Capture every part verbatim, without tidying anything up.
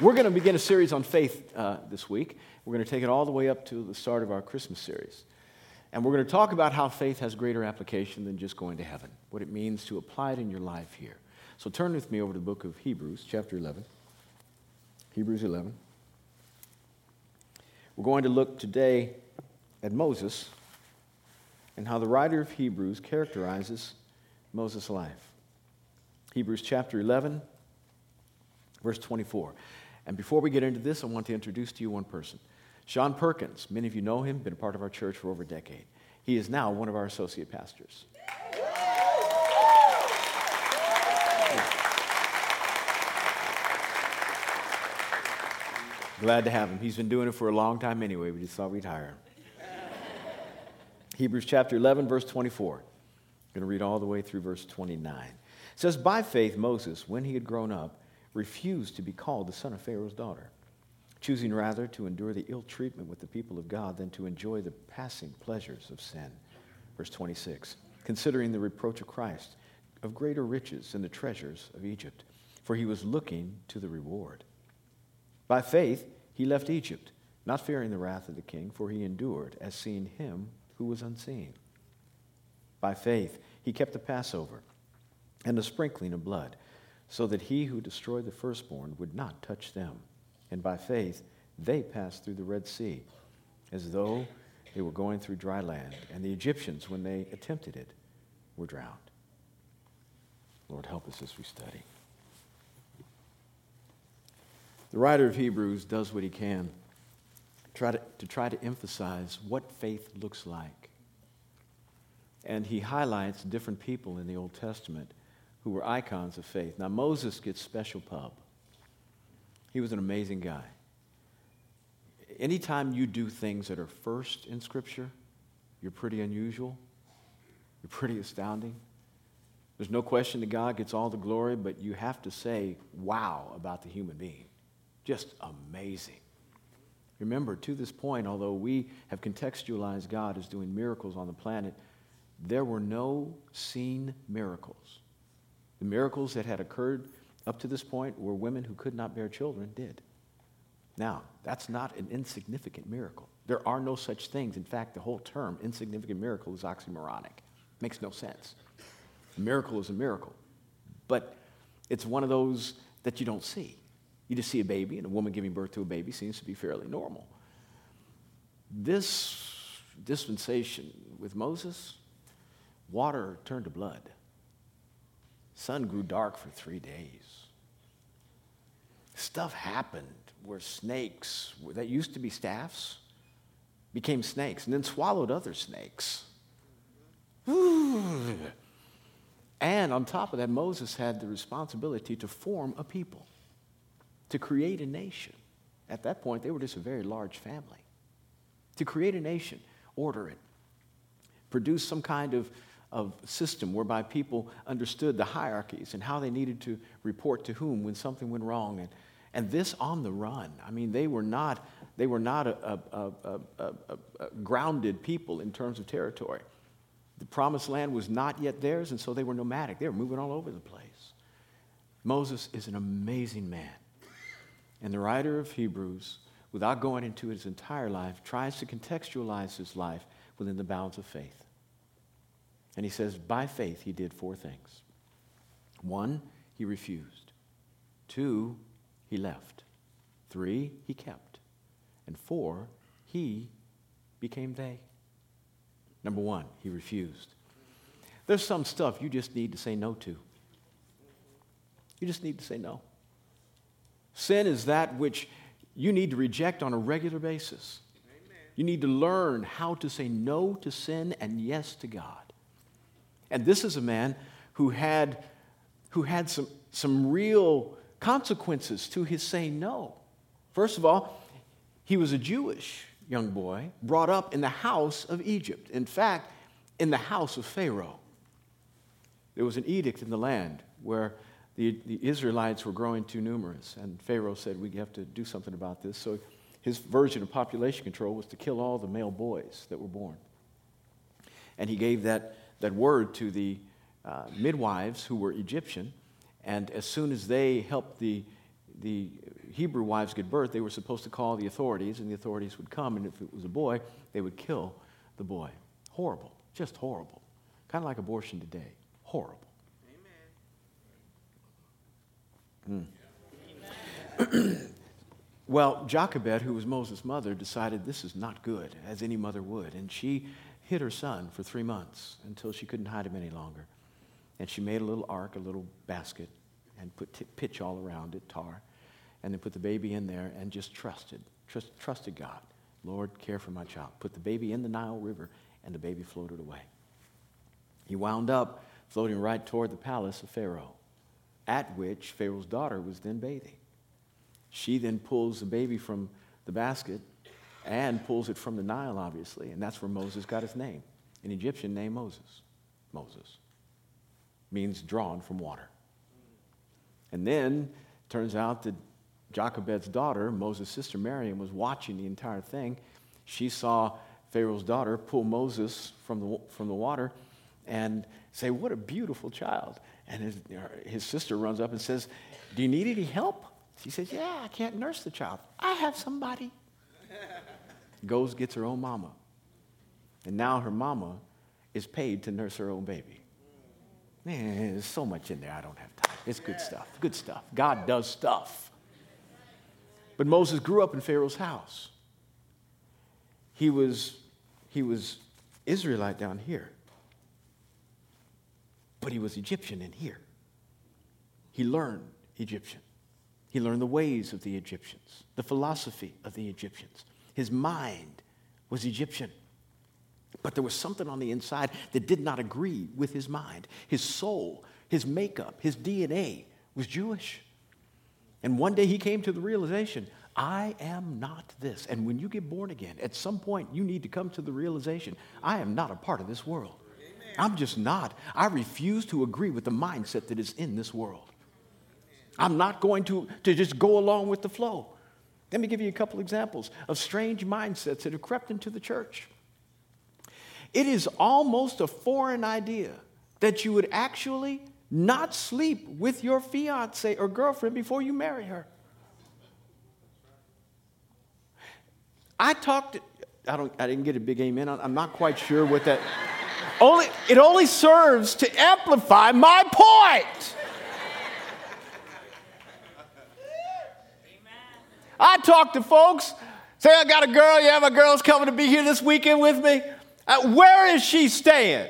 We're going to begin a series on faith uh, this week. We're going to take it all the way up to the start of our Christmas series. And we're going to talk about how faith has greater application than just going to heaven, what it means to apply it in your life here. So turn with me over to the book of Hebrews, chapter eleven. Hebrews eleven. We're going to look today at Moses and how the writer of Hebrews characterizes Moses' life. Hebrews chapter eleven, verse twenty-four. And before we get into this, I want to introduce to you one person. Sean Perkins, many of you know him, been a part of our church for over a decade. He is now one of our associate pastors. Glad to have him. He's been doing it for a long time anyway. We just thought we'd hire him. Hebrews chapter eleven, verse twenty-four. I'm going to read all the way through verse twenty-nine. It says, "By faith Moses, when he had grown up, refused to be called the son of Pharaoh's daughter, choosing rather to endure the ill treatment with the people of God than to enjoy the passing pleasures of sin." Verse twenty-six, "Considering the reproach of Christ of greater riches than the treasures of Egypt, for he was looking to the reward. By faith he left Egypt, not fearing the wrath of the king, for he endured as seeing him who was unseen. By faith he kept the Passover and the sprinkling of blood, so that he who destroyed the firstborn would not touch them. And by faith, they passed through the Red Sea, as though they were going through dry land. And the Egyptians, when they attempted it, were drowned." Lord, help us as we study. The writer of Hebrews does what he can try to, to try to emphasize what faith looks like. And he highlights different people in the Old Testament who were icons of faith. Now, Moses gets special pub. He was an amazing guy. Anytime you do things that are first in Scripture, you're pretty unusual. You're pretty astounding. There's no question that God gets all the glory, but you have to say, wow, about the human being. Just amazing. Remember, to this point, although we have contextualized God as doing miracles on the planet, there were no seen miracles. The miracles that had occurred up to this point were women who could not bear children did. Now, that's not an insignificant miracle. There are no such things. In fact, the whole term insignificant miracle is oxymoronic. Makes no sense. A miracle is a miracle. But it's one of those that you don't see. You just see a baby, and a woman giving birth to a baby seems to be fairly normal. This dispensation with Moses, water turned to blood. Sun grew dark for three days. Stuff happened where snakes, that used to be staffs, became snakes and then swallowed other snakes. Ooh. And on top of that, Moses had the responsibility to form a people, to create a nation. At that point, they were just a very large family. To create a nation, order it, produce some kind of of system whereby people understood the hierarchies and how they needed to report to whom when something went wrong. And, and this on the run. I mean, they were not, they were not a, a, a, a, a grounded people in terms of territory. The promised land was not yet theirs, and so they were nomadic. They were moving all over the place. Moses is an amazing man. And the writer of Hebrews, without going into his entire life, tries to contextualize his life within the bounds of faith. And he says, by faith, he did four things. One, he refused. Two, he left. Three, he kept. And four, he became they. Number one, he refused. There's some stuff you just need to say no to. You just need to say no. Sin is that which you need to reject on a regular basis. Amen. You need to learn how to say no to sin and yes to God. And this is a man who had, who had some, some real consequences to his saying no. First of all, he was a Jewish young boy brought up in the house of Egypt. In fact, in the house of Pharaoh. There was an edict in the land where the, the Israelites were growing too numerous. And Pharaoh said, we have to do something about this. So his version of population control was to kill all the male boys that were born. And he gave that... that word to the uh, midwives who were Egyptian, and as soon as they helped the, the Hebrew wives give birth, they were supposed to call the authorities, and the authorities would come, and if it was a boy, they would kill the boy. Horrible, just horrible. Kind of like abortion today. Horrible. Amen. Mm. Well, Jochebed, who was Moses' mother, decided this is not good, as any mother would, and she hid her son for three months until she couldn't hide him any longer. And she made a little ark, a little basket, and put t- pitch all around it, tar, and then put the baby in there and just trusted, trust, trusted God. Lord, care for my child. Put the baby in the Nile River, and the baby floated away. He wound up floating right toward the palace of Pharaoh, at which Pharaoh's daughter was then bathing. She then pulls the baby from the basket and pulls it from the Nile, obviously, and that's where Moses got his name, an Egyptian named Moses. Moses means drawn from water. And then turns out that Jochebed's daughter, Moses' sister Miriam, was watching the entire thing. She saw Pharaoh's daughter pull Moses from the from the water and say, "What a beautiful child." And his, his sister runs up and says, "Do you need any help?" She says, "Yeah, I can't nurse the child. I have somebody." Goes, gets her own mama. And now her mama is paid to nurse her own baby. Man, there's so much in there, I don't have time. It's good stuff, good stuff. God does stuff. But Moses grew up in Pharaoh's house. He was, he was Israelite down here. But he was Egyptian in here. He learned Egyptian. He learned the ways of the Egyptians, the philosophy of the Egyptians. His mind was Egyptian. But there was something on the inside that did not agree with his mind. His soul, his makeup, his D N A was Jewish. And one day he came to the realization, I am not this. And when you get born again, at some point you need to come to the realization, I am not a part of this world. Amen. I'm just not. I refuse to agree with the mindset that is in this world. I'm not going to, to just go along with the flow. Let me give you a couple examples of strange mindsets that have crept into the church. It is almost a foreign idea that you would actually not sleep with your fiancé or girlfriend before you marry her. I talked, I don't, I didn't get a big amen. I'm not quite sure what that, only, it only serves to amplify my point. I talk to folks, say I got a girl, yeah, my girl's coming to be here this weekend with me. Uh, where is she staying?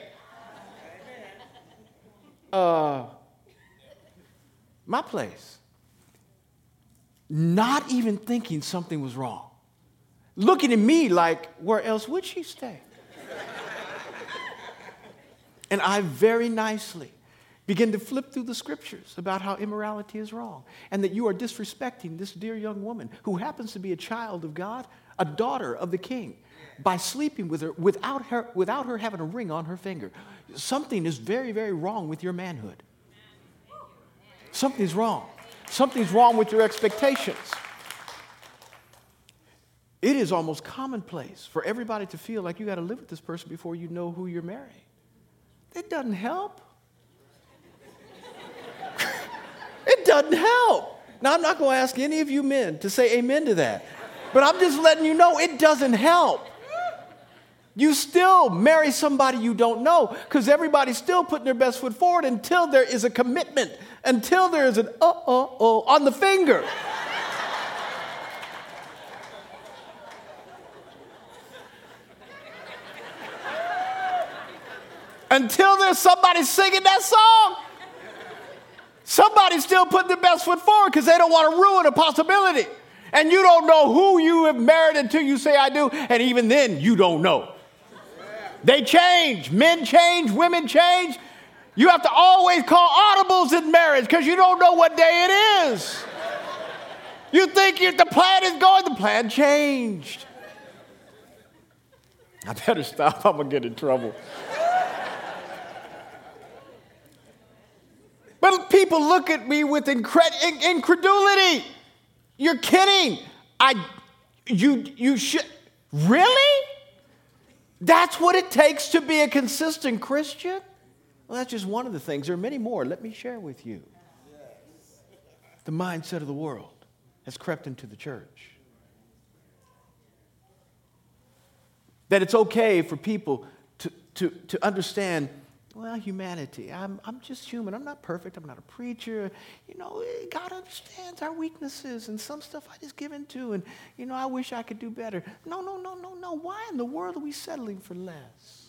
Uh, my place. Not even thinking something was wrong. Looking at me like, where else would she stay? And I very nicely begin to flip through the scriptures about how immorality is wrong and that you are disrespecting this dear young woman who happens to be a child of God, a daughter of the King, by sleeping with her without her without her having a ring on her finger. Something is very, very wrong with your manhood. Something's wrong. Something's wrong with your expectations. It is almost commonplace for everybody to feel like you got to live with this person before you know who you're marrying. It doesn't help. It doesn't help. Now, I'm not going to ask any of you men to say amen to that. But I'm just letting you know it doesn't help. You still marry somebody you don't know because everybody's still putting their best foot forward until there is a commitment, until there is an uh-uh-uh on the finger. Until there's somebody singing that song, somebody's still putting their best foot forward because they don't want to ruin a possibility. And you don't know who you have married until you say, I do. And even then, you don't know. They change. Men change. Women change. You have to always call audibles in marriage because you don't know what day it is. You think if the plan is going, the plan changed. I better stop. I'm going to get in trouble. But people look at me with incred- incredulity. You're kidding. I, you, you should, really? That's what it takes to be a consistent Christian? Well, that's just one of the things. There are many more. Let me share with you. The mindset of the world. has crept into the church. That it's okay for people to, to, to understand, well, humanity, I'm, I'm just human. I'm not perfect. I'm not a preacher. You know, God understands our weaknesses, and some stuff I just give into, and, you know, I wish I could do better. No, no, no, no, no. Why in the world are we settling for less?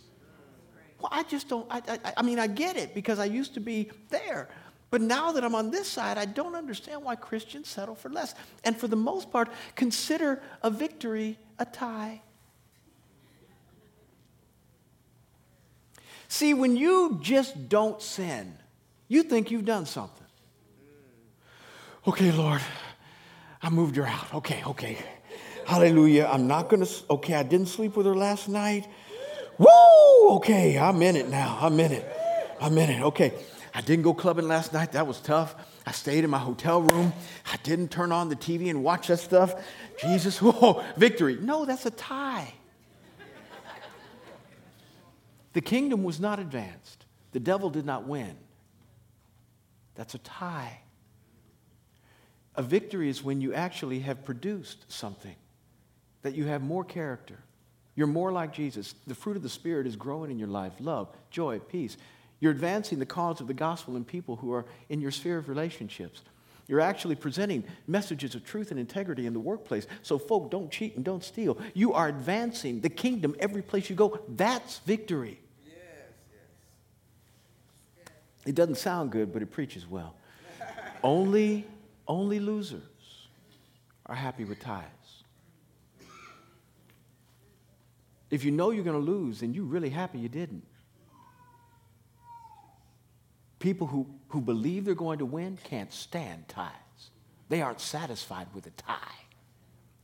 Well, I just don't, I, I, I mean, I get it because I used to be there. But now that I'm on this side, I don't understand why Christians settle for less. And for the most part, consider a victory a tie. See, when you just don't sin, you think you've done something. Okay, Lord, I moved her out. Okay, okay. Hallelujah. I'm not going to, okay, I didn't sleep with her last night. Woo! Okay, I'm in it now. I'm in it. I'm in it. Okay. I didn't go clubbing last night. That was tough. I stayed in my hotel room. I didn't turn on the T V and watch that stuff. Jesus, whoa, victory. No, that's a tie. The kingdom was not advanced. The devil did not win. That's a tie. A victory is when you actually have produced something, that you have more character. You're more like Jesus. The fruit of the Spirit is growing in your life: love, joy, peace. You're advancing the cause of the gospel in people who are in your sphere of relationships. You're actually presenting messages of truth and integrity in the workplace, so folk don't cheat and don't steal. You are advancing the kingdom every place you go. That's victory. It doesn't sound good, but it preaches well. Only, only losers are happy with ties. If you know you're going to lose, then you're really happy you didn't. People who, who believe they're going to win can't stand ties. They aren't satisfied with a tie.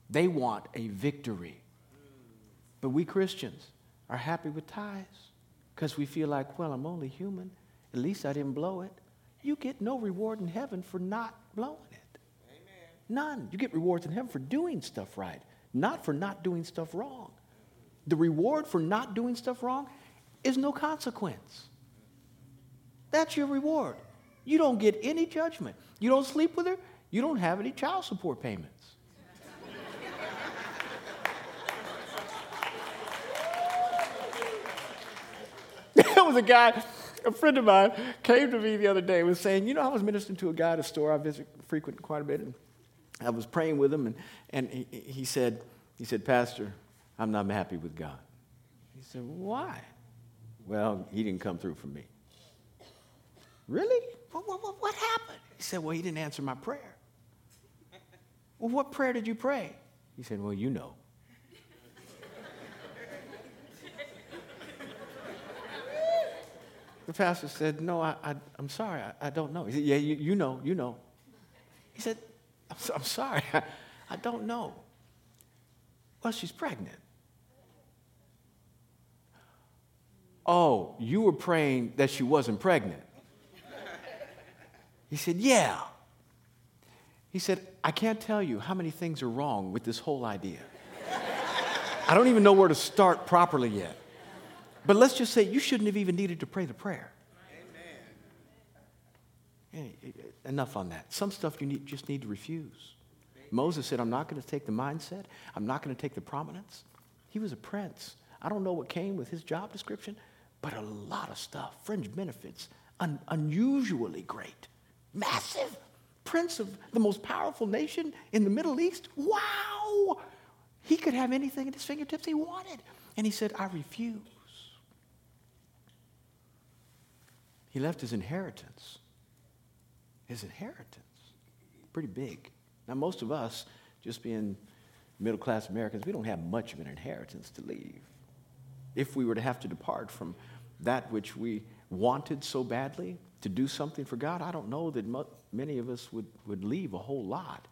They want a victory. But we Christians are happy with ties because we feel like, well, I'm only human. At least I didn't blow it. You get no reward in heaven for not blowing it. Amen. None. You get rewards in heaven for doing stuff right, not for not doing stuff wrong. The reward for not doing stuff wrong is no consequence. That's your reward. You don't get any judgment. You don't sleep with her. You don't have any child support payments. There was a guy, a friend of mine, came to me the other day and was saying, you know, I was ministering to a guy at a store I visit frequent quite a bit, and I was praying with him, and, and he, he said, he said, Pastor, I'm not happy with God. He said, why? Well, he didn't come through for me. Really? What, what, what happened? He said, well, he didn't answer my prayer. Well, what prayer did you pray? He said, well, you know. The pastor said, no, I, I, I'm sorry, I, I don't know. He said, yeah, you, you know, you know. He said, I'm, so, I'm sorry, I, I don't know. Well, she's pregnant. Oh, you were praying that she wasn't pregnant. He said, yeah. He said, I can't tell you how many things are wrong with this whole idea. I don't even know where to start properly yet. But let's just say you shouldn't have even needed to pray the prayer. Amen. Hey, enough on that. Some stuff you need, just need to refuse. Moses said, I'm not going to take the mindset. I'm not going to take the prominence. He was a prince. I don't know what came with his job description, but a lot of stuff, fringe benefits, un- unusually great. Massive prince of the most powerful nation in the Middle East. Wow! He could have anything at his fingertips he wanted. And he said, I refuse. He left his inheritance. His inheritance. Pretty big. Now, most of us, just being middle-class Americans, we don't have much of an inheritance to leave. If we were to have to depart from that which we wanted so badly, to do something for God, I don't know that mo- many of us would, would leave a whole lot.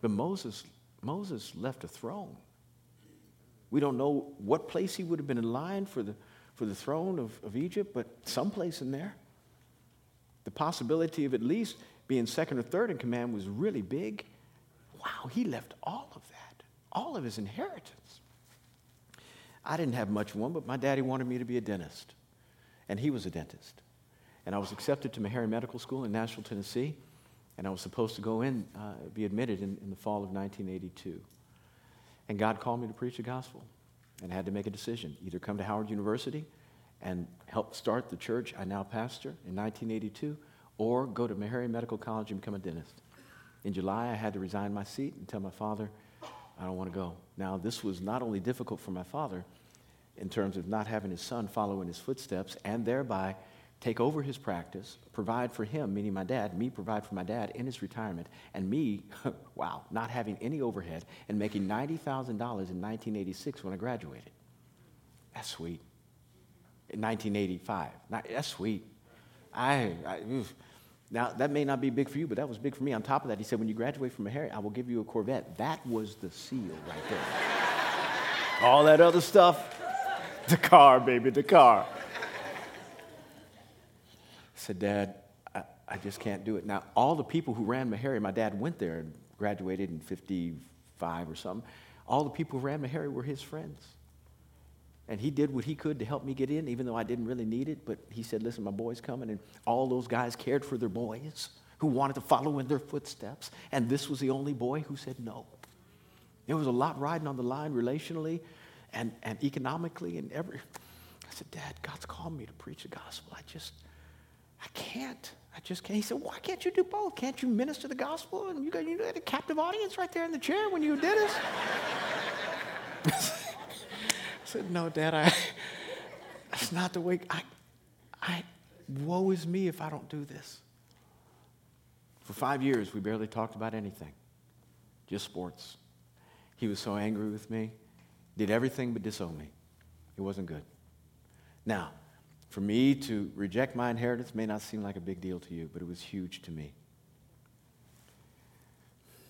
But Moses, Moses left a throne. We don't know what place he would have been in line for the, for the throne of, of Egypt, but someplace in there. The possibility of at least being second or third in command was really big. Wow, he left all of that, all of his inheritance. I didn't have much one, but my daddy wanted me to be a dentist, and he was a dentist. And I was accepted to Meharry Medical School in Nashville, Tennessee. And I was supposed to go in, uh, be admitted in, in the fall of nineteen eighty-two. And God called me to preach the gospel. And I had to make a decision, either come to Howard University and help start the church I now pastor in nineteen eighty-two, or go to Meharry Medical College and become a dentist. In July, I had to resign my seat and tell my father, I don't want to go. Now, this was not only difficult for my father in terms of not having his son follow in his footsteps and thereby take over his practice, provide for him, meaning my dad, me provide for my dad in his retirement, and me, wow, not having any overhead and making ninety thousand dollars in nineteen eighty-six when I graduated. That's sweet. In nineteen eighty-five, that's sweet. I, I oof. Now, that may not be big for you, but that was big for me. On top of that, he said, when you graduate from Meharry, I will give you a Corvette. That was the seal right there. All that other stuff, the car, baby, the car. I said, Dad, I, I just can't do it. Now, all the people who ran Meharry, my dad went there and graduated in fifty-five or something. All the people who ran Meharry were his friends. And he did what he could to help me get in, even though I didn't really need it. But he said, listen, my boy's coming. And all those guys cared for their boys who wanted to follow in their footsteps. And this was the only boy who said no. There was a lot riding on the line relationally and, and economically and every. I said, Dad, God's called me to preach the gospel. I just... I can't. I just can't. He said, why can't you do both? Can't you minister the gospel? And you got you had a captive audience right there in the chair when you did this. I said, no, Dad, I, that's not the way. I, I, woe is me if I don't do this. For five years, we barely talked about anything, just sports. He was so angry with me, did everything but disown me. It wasn't good. Now, for me to reject my inheritance may not seem like a big deal to you, but it was huge to me.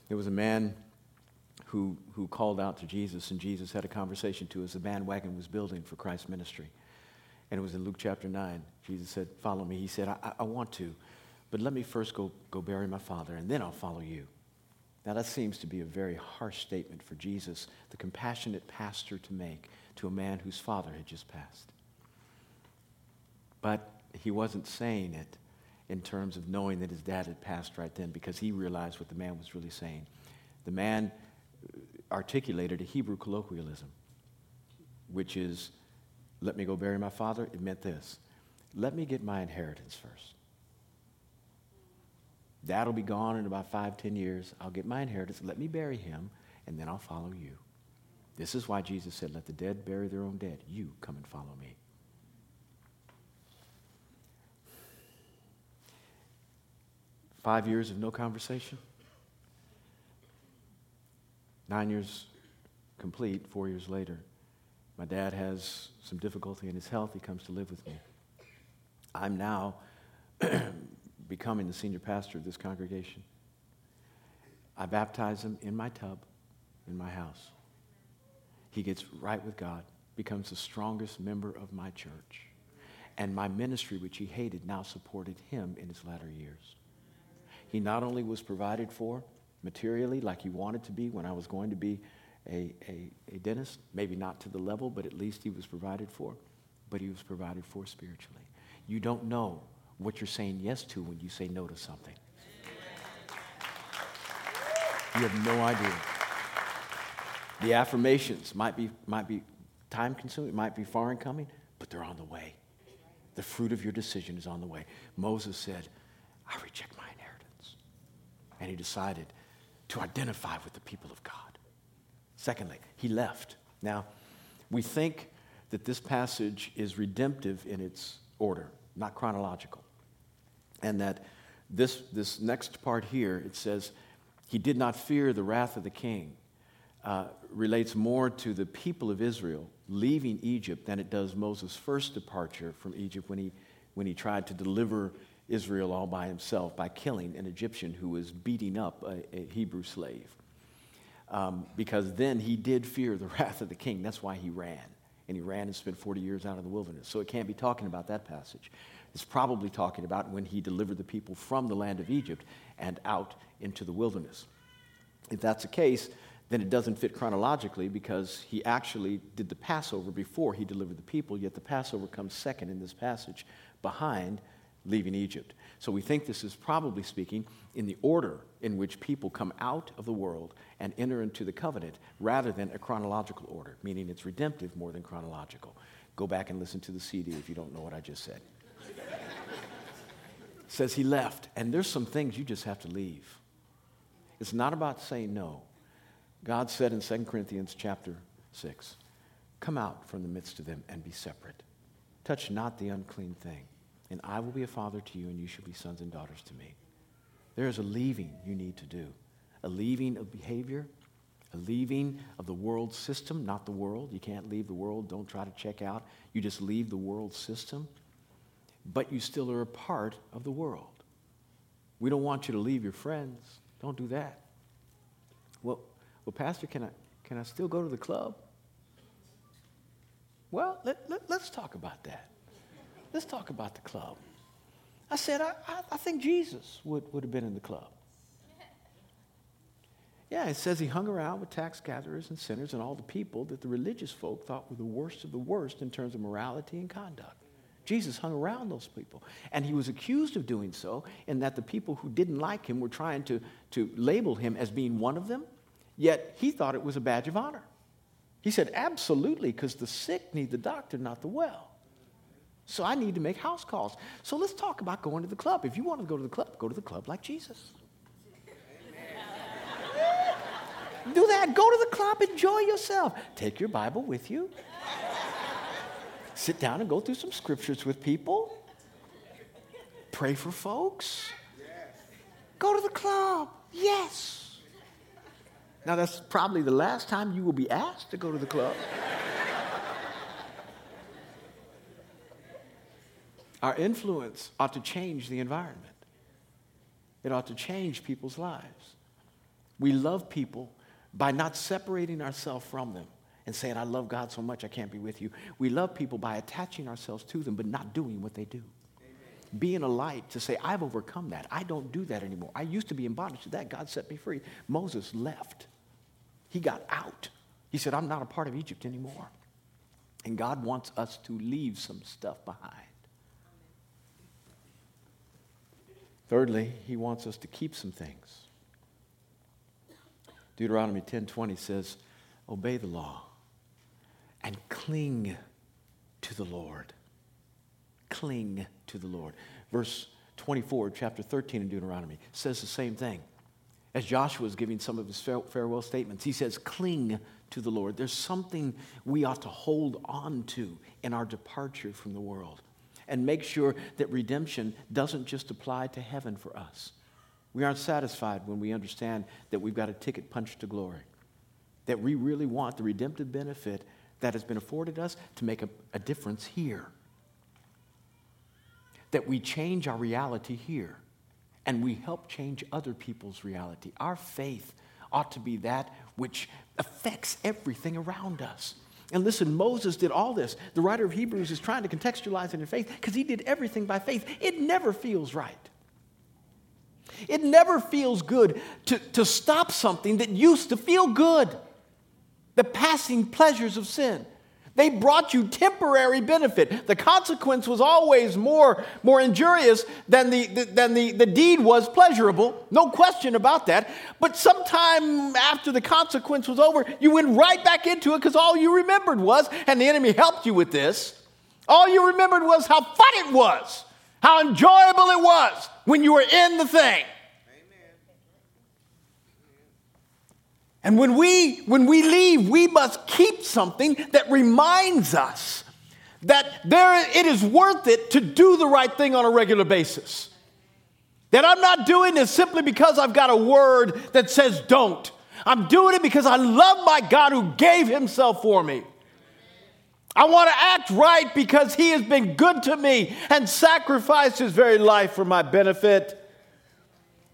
There was a man who who called out to Jesus, and Jesus had a conversation to us. The bandwagon was building for Christ's ministry. And it was in Luke chapter nine. Jesus said, follow me. He said, I, I want to, but let me first go, go bury my father, and then I'll follow you. Now, that seems to be a very harsh statement for Jesus, the compassionate pastor, to make to a man whose father had just passed. But he wasn't saying it in terms of knowing that his dad had passed right then, because he realized what the man was really saying. The man articulated a Hebrew colloquialism, which is, let me go bury my father. It meant this: let me get my inheritance first. Dad'll be gone in about five, ten years. I'll get my inheritance. Let me bury him, and then I'll follow you. This is why Jesus said, let the dead bury their own dead. You come and follow me. Five years of no conversation. Nine years complete, four years later. My dad has some difficulty in his health. He comes to live with me. I'm now becoming the senior pastor of this congregation. I baptize him in my tub, in my house. He gets right with God, becomes the strongest member of my church. And my ministry, which he hated, now supported him in his latter years. He not only was provided for materially, like he wanted to be when I was going to be a, a, a dentist, maybe not to the level, but at least he was provided for, but he was provided for spiritually. You don't know what you're saying yes to when you say no to something. You have no idea. The affirmations might be, might be time-consuming, might be far in coming, but they're on the way. The fruit of your decision is on the way. Moses said, I reject my inheritance. And he decided to identify with the people of God. Secondly, he left. Now, we think that this passage is redemptive in its order, not chronological. And that this, this next part here, it says, he did not fear the wrath of the king, uh, relates more to the people of Israel leaving Egypt than it does Moses' first departure from Egypt when he, when he tried to deliver Israel all by himself by killing an Egyptian who was beating up a, a Hebrew slave. Um, because then he did fear the wrath of the king. That's why he ran. And he ran and spent forty years out in the wilderness. So it can't be talking about that passage. It's probably talking about when he delivered the people from the land of Egypt and out into the wilderness. If that's the case, then it doesn't fit chronologically, because he actually did the Passover before he delivered the people, yet the Passover comes second in this passage behind leaving Egypt. So we think this is probably speaking in the order in which people come out of the world and enter into the covenant rather than a chronological order, meaning it's redemptive more than chronological. Go back and listen to the C D if you don't know what I just said. Says he left, and there's some things you just have to leave. It's not about saying no. God said in Second Corinthians chapter six, come out from the midst of them and be separate. Touch not the unclean thing, and I will be a father to you, and you shall be sons and daughters to me. There is a leaving you need to do, a leaving of behavior, a leaving of the world system, not the world. You can't leave the world. Don't try to check out. You just leave the world system, but you still are a part of the world. We don't want you to leave your friends. Don't do that. Well, well, Pastor, can I can I still go to the club? Well, let, let, let's talk about that. Let's talk about the club. I said, I, I, I think Jesus would, would have been in the club. Yeah, it says he hung around with tax gatherers and sinners and all the people that the religious folk thought were the worst of the worst in terms of morality and conduct. Jesus hung around those people. And he was accused of doing so in that the people who didn't like him were trying to, to label him as being one of them, yet he thought it was a badge of honor. He said, absolutely, because the sick need the doctor, not the well. So I need to make house calls. So let's talk about going to the club. If you want to go to the club, go to the club like Jesus. Do that. Go to the club. Enjoy yourself. Take your Bible with you. Sit down and go through some scriptures with people. Pray for folks. Yes. Go to the club. Yes. Now, that's probably the last time you will be asked to go to the club. Our influence ought to change the environment. It ought to change people's lives. We love people by not separating ourselves from them and saying, I love God so much I can't be with you. We love people by attaching ourselves to them but not doing what they do. Amen. Being a light to say, I've overcome that. I don't do that anymore. I used to be in bondage to that. God set me free. Moses left. He got out. He said, I'm not a part of Egypt anymore. And God wants us to leave some stuff behind. Thirdly, he wants us to keep some things. Deuteronomy ten twenty says, obey the law and cling to the Lord. Cling to the Lord. Verse twenty-four, chapter thirteen in Deuteronomy, says the same thing. As Joshua is giving some of his farewell statements, he says, cling to the Lord. There's something we ought to hold on to in our departure from the world and make sure that redemption doesn't just apply to heaven for us. We aren't satisfied when we understand that we've got a ticket punched to glory, that we really want the redemptive benefit that has been afforded us to make a, a difference here, that we change our reality here, and we help change other people's reality. Our faith ought to be that which affects everything around us. And listen, Moses did all this. The writer of Hebrews is trying to contextualize it in faith because he did everything by faith. It never feels right. It never feels good to, to stop something that used to feel good. The passing pleasures of sin. They brought you temporary benefit. The consequence was always more, more injurious than, the, the, than the, the deed was pleasurable. No question about that. But sometime after the consequence was over, you went right back into it because all you remembered was, and the enemy helped you with this, all you remembered was how fun it was, how enjoyable it was when you were in the thing. And when we when we leave, we must keep something that reminds us that there it is worth it to do the right thing on a regular basis. That I'm not doing this simply because I've got a word that says don't. I'm doing it because I love my God who gave himself for me. I want to act right because he has been good to me and sacrificed his very life for my benefit.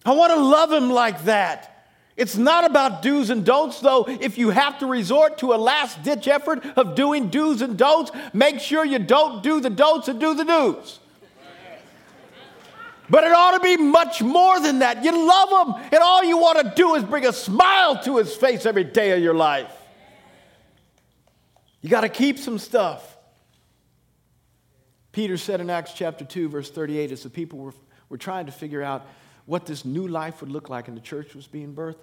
I want to love him like that. It's not about do's and don'ts, though. If you have to resort to a last-ditch effort of doing do's and don'ts, make sure you don't do the don'ts and do the do's. But it ought to be much more than that. You love him, and all you want to do is bring a smile to his face every day of your life. You got to keep some stuff. Peter said in Acts chapter two, verse thirty-eight, as the people were, were trying to figure out what this new life would look like and the church was being birthed,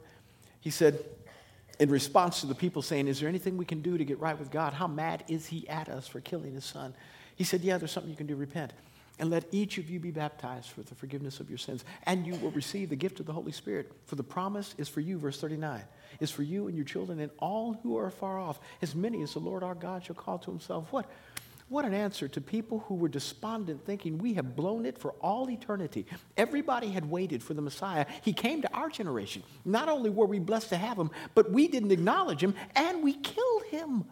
he said, in response to the people saying, is there anything we can do to get right with God? How mad is he at us for killing his son? He said, yeah, there's something you can do. Repent. And let each of you be baptized for the forgiveness of your sins. And you will receive the gift of the Holy Spirit. For the promise is for you, verse thirty-nine, is for you and your children and all who are far off, as many as the Lord our God shall call to himself. What? What an answer to people who were despondent, thinking we have blown it for all eternity. Everybody had waited for the Messiah. He came to our generation. Not only were we blessed to have him, but we didn't acknowledge him, and we killed him.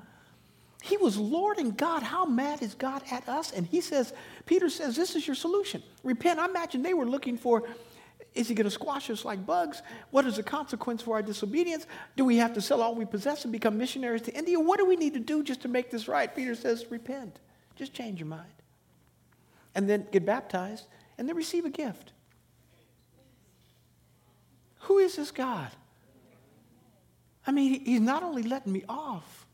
He was Lord and God. How mad is God at us? And he says, Peter says, this is your solution. Repent. I imagine they were looking for, is he going to squash us like bugs? What is the consequence for our disobedience? Do we have to sell all we possess and become missionaries to India? What do we need to do just to make this right? Peter says, repent. Just change your mind. And then get baptized and then receive a gift. Who is this God? I mean, he's not only letting me off,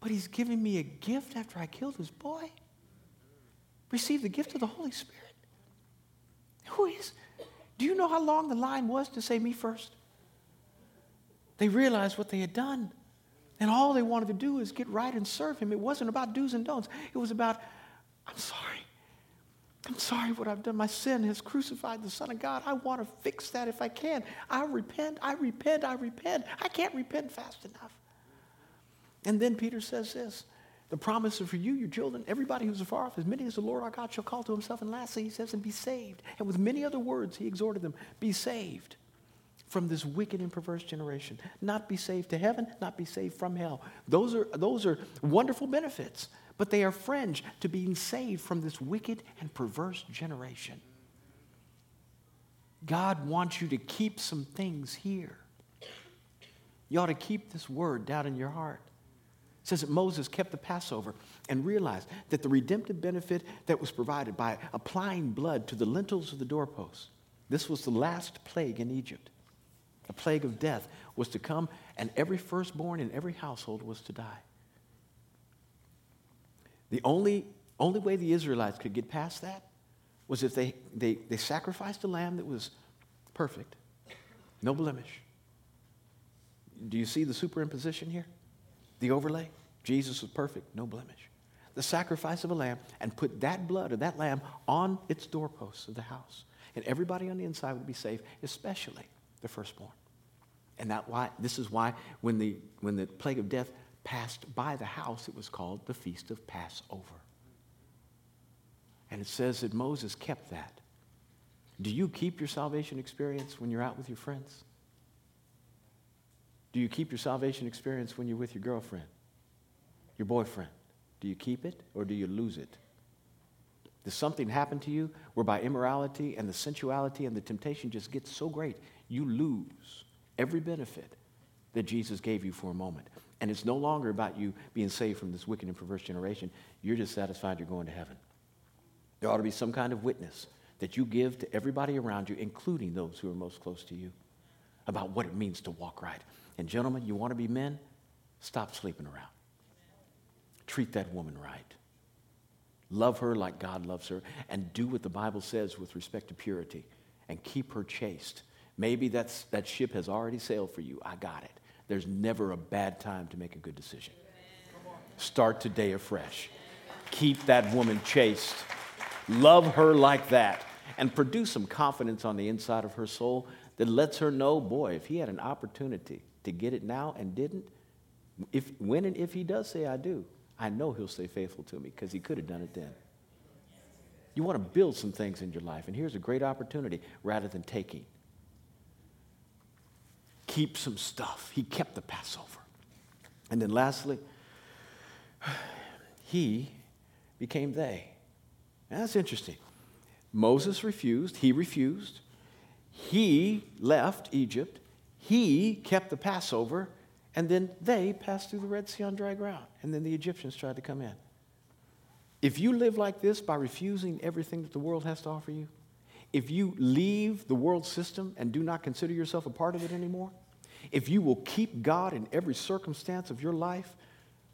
but he's giving me a gift after I killed his boy. Receive the gift of the Holy Spirit. Who is? Do you know how long the line was to say me first? They realized what they had done. And all they wanted to do is get right and serve him. It wasn't about do's and don'ts. It was about, I'm sorry. I'm sorry what I've done. My sin has crucified the Son of God. I want to fix that if I can. I repent, I repent, I repent. I can't repent fast enough. And then Peter says this, the promise is for you, your children, everybody who's afar off, as many as the Lord our God shall call to himself. And lastly, he says, and be saved. And with many other words, he exhorted them, be saved from this wicked and perverse generation. Not be saved to heaven, not be saved from hell. Those are, those are wonderful benefits, but they are fringe to being saved from this wicked and perverse generation. God wants you to keep some things here. You ought to keep this word down in your heart. It says that Moses kept the Passover and realized that the redemptive benefit that was provided by applying blood to the lintels of the doorposts, this was the last plague in Egypt. A plague of death was to come, and every firstborn in every household was to die. The only, only way the Israelites could get past that was if they, they, they sacrificed a lamb that was perfect, no blemish. Do you see the superimposition here? The overlay, Jesus was perfect, no blemish. The sacrifice of a lamb, and put that blood of that lamb on its doorposts of the house. And everybody on the inside would be safe, especially the firstborn. And that why this is why when the when the plague of death passed by the house, it was called the Feast of Passover. And it says that Moses kept that. Do you keep your salvation experience when you're out with your friends? Do you keep your salvation experience when you're with your girlfriend, your boyfriend? Do you keep it or do you lose it? Does something happen to you whereby immorality and the sensuality and the temptation just gets so great you lose every benefit that Jesus gave you for a moment? And it's no longer about you being saved from this wicked and perverse generation. You're just satisfied you're going to heaven. There ought to be some kind of witness that you give to everybody around you, including those who are most close to you, about what it means to walk right. And gentlemen, you want to be men? Stop sleeping around. Treat that woman right. Love her like God loves her, and do what the Bible says with respect to purity, and keep her chaste. Maybe that's, that ship has already sailed for you. I got it. There's never a bad time to make a good decision. Start today afresh. Keep that woman chaste. Love her like that, and produce some confidence on the inside of her soul that lets her know, boy, if he had an opportunity to get it now and didn't, if when and if he does say I do, I know he'll stay faithful to me because he could have done it then. You want to build some things in your life, and here's a great opportunity rather than taking. Keep some stuff. He kept the Passover. And then lastly, he became they. Now, that's interesting. Moses refused. He refused. He left Egypt. He kept the Passover, and then they passed through the Red Sea on dry ground, and then the Egyptians tried to come in. If you live like this by refusing everything that the world has to offer you, if you leave the world system and do not consider yourself a part of it anymore, if you will keep God in every circumstance of your life,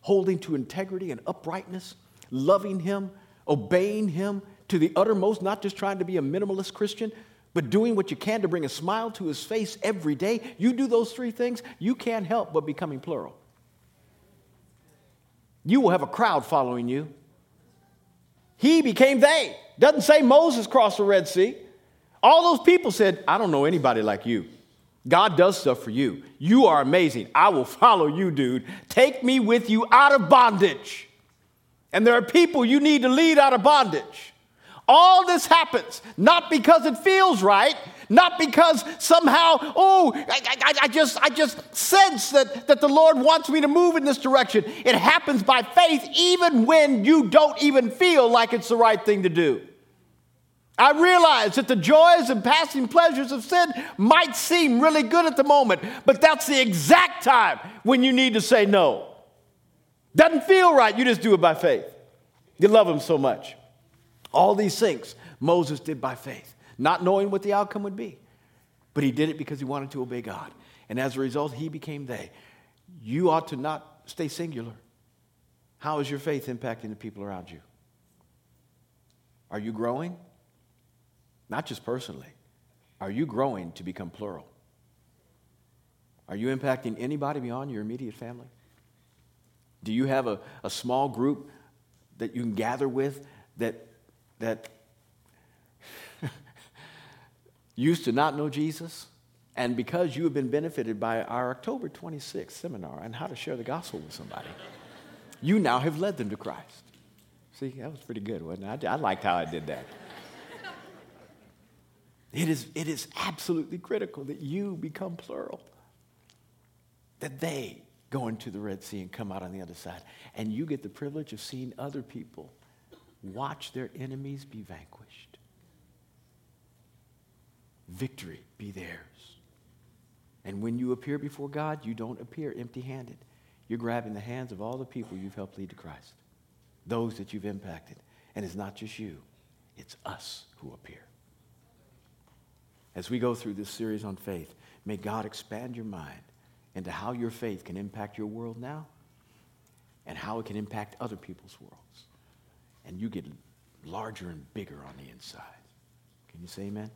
holding to integrity and uprightness, loving him, obeying him to the uttermost, not just trying to be a minimalist Christian, but doing what you can to bring a smile to his face every day. You do those three things, you can't help but becoming plural. You will have a crowd following you. He became they. Doesn't say Moses crossed the Red Sea. All those people said, I don't know anybody like you. God does stuff for you. You are amazing. I will follow you, dude. Take me with you out of bondage. And there are people you need to lead out of bondage. All this happens, not because it feels right, not because somehow, oh, I, I, I just I just sense that, that the Lord wants me to move in this direction. It happens by faith, even when you don't even feel like it's the right thing to do. I realize that the joys and passing pleasures of sin might seem really good at the moment, but that's the exact time when you need to say no. Doesn't feel right. You just do it by faith. You love him so much. All these things Moses did by faith, not knowing what the outcome would be. But he did it because he wanted to obey God. And as a result, he became they. You ought to not stay singular. How is your faith impacting the people around you? Are you growing? Not just personally. Are you growing to become plural? Are you impacting anybody beyond your immediate family? Do you have a, a small group that you can gather with that that used to not know Jesus? And because you have been benefited by our October twenty-sixth seminar on how to share the gospel with somebody, you now have led them to Christ. See, that was pretty good, wasn't it? I, I liked how I did that. It is, it is absolutely critical that you become plural, that they go into the Red Sea and come out on the other side. And you get the privilege of seeing other people watch their enemies be vanquished. Victory be theirs. And when you appear before God, you don't appear empty-handed. You're grabbing the hands of all the people you've helped lead to Christ, those that you've impacted. And it's not just you, it's us who appear. As we go through this series on faith, may God expand your mind into how your faith can impact your world now and how it can impact other people's worlds. And you get larger and bigger on the inside. Can you say amen?